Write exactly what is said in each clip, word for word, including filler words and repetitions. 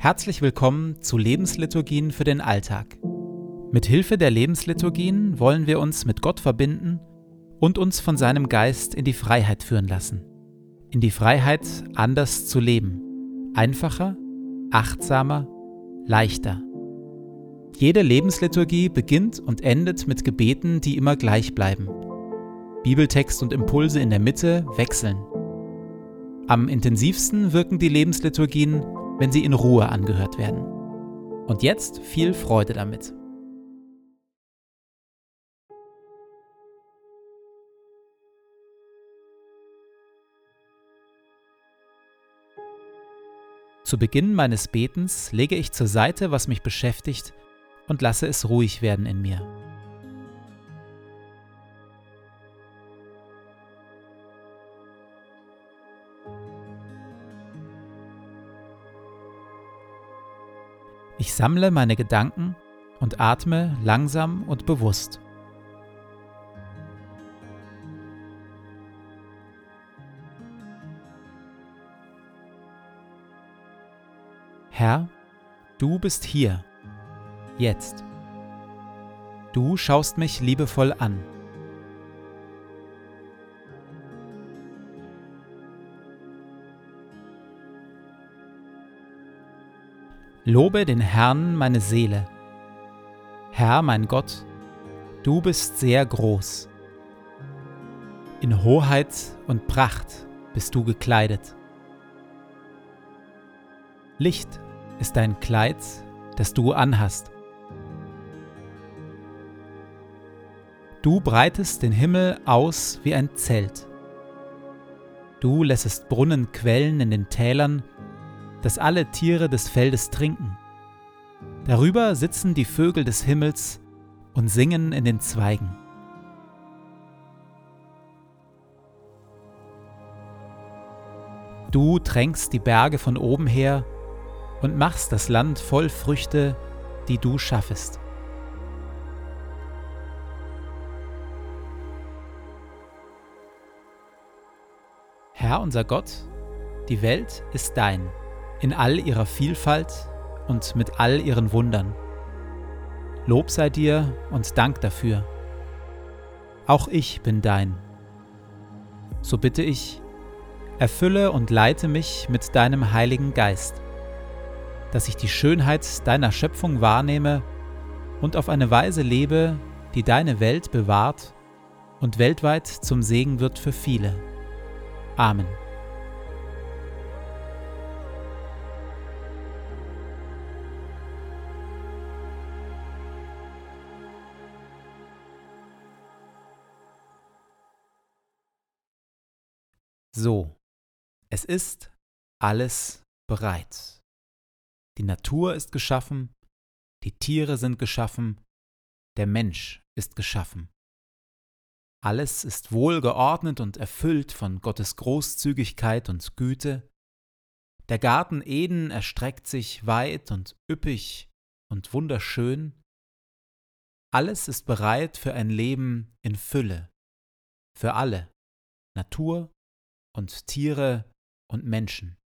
Herzlich willkommen zu Lebensliturgien für den Alltag. Mit Hilfe der Lebensliturgien wollen wir uns mit Gott verbinden und uns von seinem Geist in die Freiheit führen lassen. In die Freiheit, anders zu leben. Einfacher, achtsamer, leichter. Jede Lebensliturgie beginnt und endet mit Gebeten, die immer gleich bleiben. Bibeltext und Impulse in der Mitte wechseln. Am intensivsten wirken die Lebensliturgien, wenn sie in Ruhe angehört werden. Und jetzt viel Freude damit. Zu Beginn meines Betens lege ich zur Seite, was mich beschäftigt, und lasse es ruhig werden in mir. Ich sammle meine Gedanken und atme langsam und bewusst. Herr, du bist hier, jetzt. Du schaust mich liebevoll an. Lobe den Herrn, meine Seele. Herr, mein Gott, du bist sehr groß. In Hoheit und Pracht bist du gekleidet. Licht ist dein Kleid, das du anhast. Du breitest den Himmel aus wie ein Zelt. Du lässest Brunnen quellen in den Tälern, dass alle Tiere des Feldes trinken. Darüber sitzen die Vögel des Himmels und singen in den Zweigen. Du tränkst die Berge von oben her und machst das Land voll Früchte, die du schaffest. Herr unser Gott, die Welt ist dein. In all ihrer Vielfalt und mit all ihren Wundern. Lob sei dir und Dank dafür. Auch ich bin dein. So bitte ich, erfülle und leite mich mit deinem Heiligen Geist, dass ich die Schönheit deiner Schöpfung wahrnehme und auf eine Weise lebe, die deine Welt bewahrt und weltweit zum Segen wird für viele. Amen. So, es ist alles bereit. Die Natur ist geschaffen, die Tiere sind geschaffen, der Mensch ist geschaffen. Alles ist wohlgeordnet und erfüllt von Gottes Großzügigkeit und Güte. Der Garten Eden erstreckt sich weit und üppig und wunderschön. Alles ist bereit für ein Leben in Fülle, für alle, Natur und Tiere und Menschen.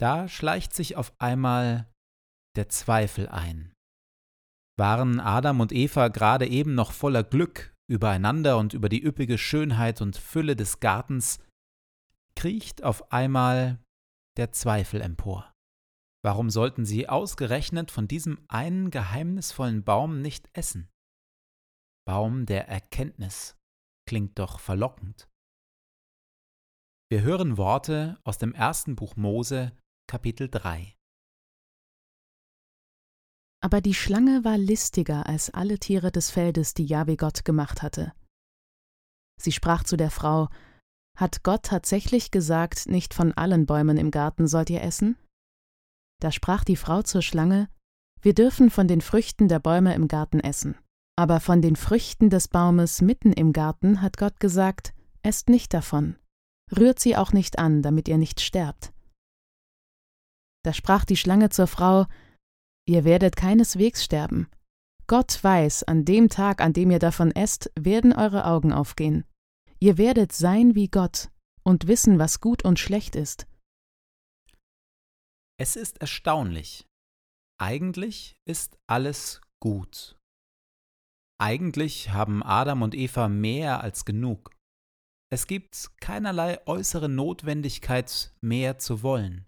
Da schleicht sich auf einmal der Zweifel ein. Waren Adam und Eva gerade eben noch voller Glück übereinander und über die üppige Schönheit und Fülle des Gartens, kriecht auf einmal der Zweifel empor. Warum sollten sie ausgerechnet von diesem einen geheimnisvollen Baum nicht essen? Baum der Erkenntnis. Klingt doch verlockend. Wir hören Worte aus dem ersten Buch Mose, Kapitel drei. Aber die Schlange war listiger als alle Tiere des Feldes, die Jahwe Gott gemacht hatte. Sie sprach zu der Frau: Hat Gott tatsächlich gesagt, nicht von allen Bäumen im Garten sollt ihr essen? Da sprach die Frau zur Schlange: Wir dürfen von den Früchten der Bäume im Garten essen. Aber von den Früchten des Baumes mitten im Garten hat Gott gesagt, esst nicht davon, rührt sie auch nicht an, damit ihr nicht sterbt. Da sprach die Schlange zur Frau: Ihr werdet keineswegs sterben. Gott weiß, an dem Tag, an dem ihr davon esst, werden eure Augen aufgehen. Ihr werdet sein wie Gott und wissen, was gut und schlecht ist. Es ist erstaunlich. Eigentlich ist alles gut. Eigentlich haben Adam und Eva mehr als genug. Es gibt keinerlei äußere Notwendigkeit, mehr zu wollen.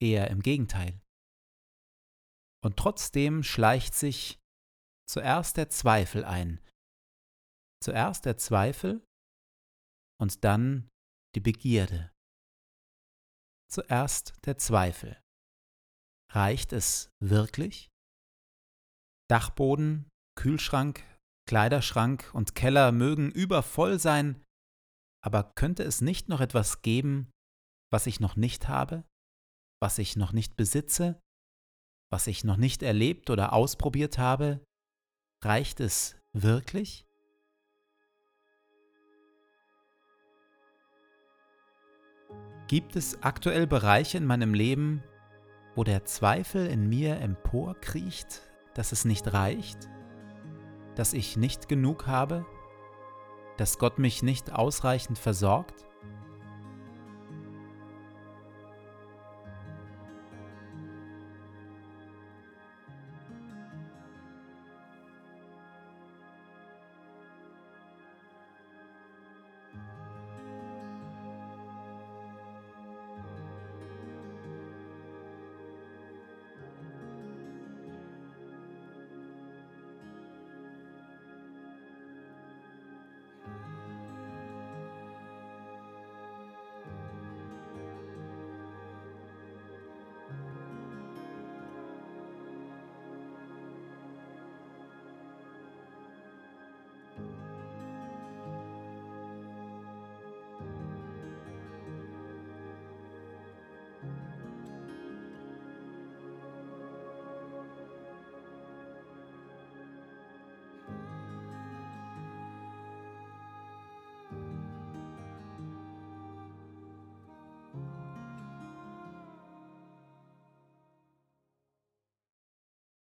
Eher im Gegenteil. Und trotzdem schleicht sich zuerst der Zweifel ein. Zuerst der Zweifel und dann die Begierde. Zuerst der Zweifel. Reicht es wirklich? Dachboden, Kühlschrank, Kleiderschrank und Keller mögen übervoll sein, aber könnte es nicht noch etwas geben, was ich noch nicht habe, was ich noch nicht besitze, was ich noch nicht erlebt oder ausprobiert habe? Reicht es wirklich? Gibt es aktuell Bereiche in meinem Leben, wo der Zweifel in mir emporkriecht, dass es nicht reicht, dass ich nicht genug habe, dass Gott mich nicht ausreichend versorgt?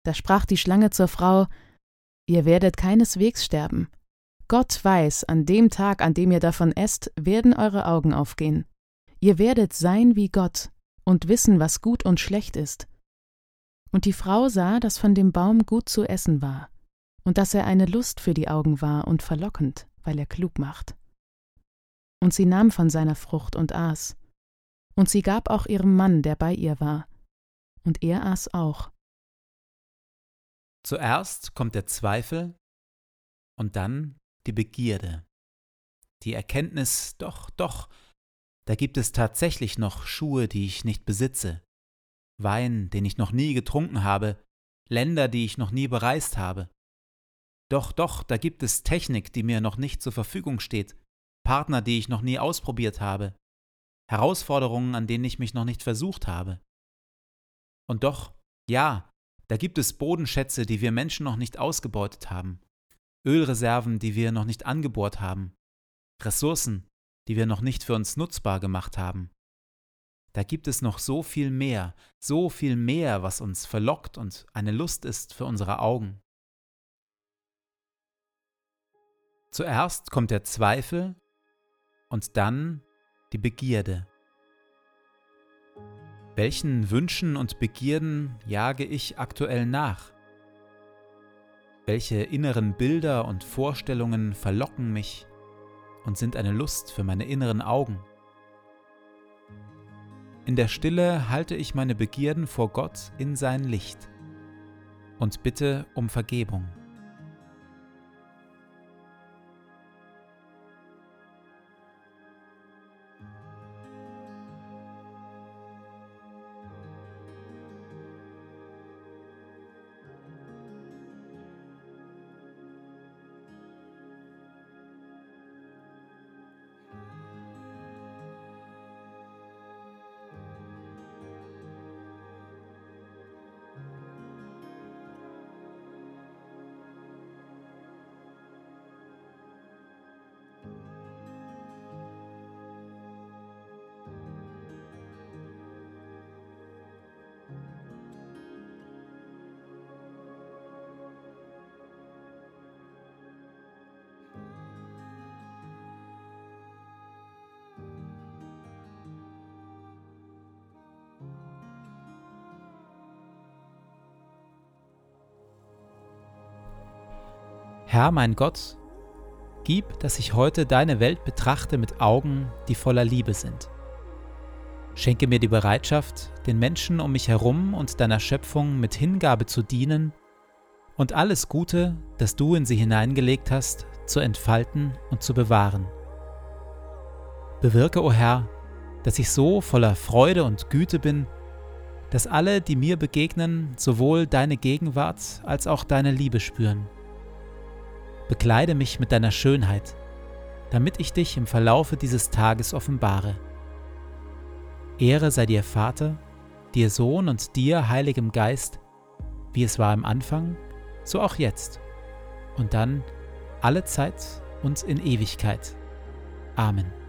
Da sprach die Schlange zur Frau: Ihr werdet keineswegs sterben. Gott weiß, an dem Tag, an dem ihr davon esst, werden eure Augen aufgehen. Ihr werdet sein wie Gott und wissen, was gut und schlecht ist. Und die Frau sah, dass von dem Baum gut zu essen war und dass er eine Lust für die Augen war und verlockend, weil er klug macht. Und sie nahm von seiner Frucht und aß. Und sie gab auch ihrem Mann, der bei ihr war. Und er aß auch. Zuerst kommt der Zweifel und dann die Begierde. Die Erkenntnis, doch, doch, da gibt es tatsächlich noch Schuhe, die ich nicht besitze, Wein, den ich noch nie getrunken habe, Länder, die ich noch nie bereist habe. Doch, doch, da gibt es Technik, die mir noch nicht zur Verfügung steht, Partner, die ich noch nie ausprobiert habe, Herausforderungen, an denen ich mich noch nicht versucht habe. Und doch, ja, da gibt es Bodenschätze, die wir Menschen noch nicht ausgebeutet haben, Ölreserven, die wir noch nicht angebohrt haben, Ressourcen, die wir noch nicht für uns nutzbar gemacht haben. Da gibt es noch so viel mehr, so viel mehr, was uns verlockt und eine Lust ist für unsere Augen. Zuerst kommt der Zweifel und dann die Begierde. Welchen Wünschen und Begierden jage ich aktuell nach? Welche inneren Bilder und Vorstellungen verlocken mich und sind eine Lust für meine inneren Augen? In der Stille halte ich meine Begierden vor Gott in sein Licht und bitte um Vergebung. Herr mein Gott, gib, dass ich heute deine Welt betrachte mit Augen, die voller Liebe sind. Schenke mir die Bereitschaft, den Menschen um mich herum und deiner Schöpfung mit Hingabe zu dienen und alles Gute, das du in sie hineingelegt hast, zu entfalten und zu bewahren. Bewirke, o Herr, dass ich so voller Freude und Güte bin, dass alle, die mir begegnen, sowohl deine Gegenwart als auch deine Liebe spüren. Bekleide mich mit deiner Schönheit, damit ich dich im Verlaufe dieses Tages offenbare. Ehre sei dir, Vater, dir Sohn und dir, Heiligem Geist, wie es war im Anfang, so auch jetzt und dann alle Zeit und in Ewigkeit. Amen.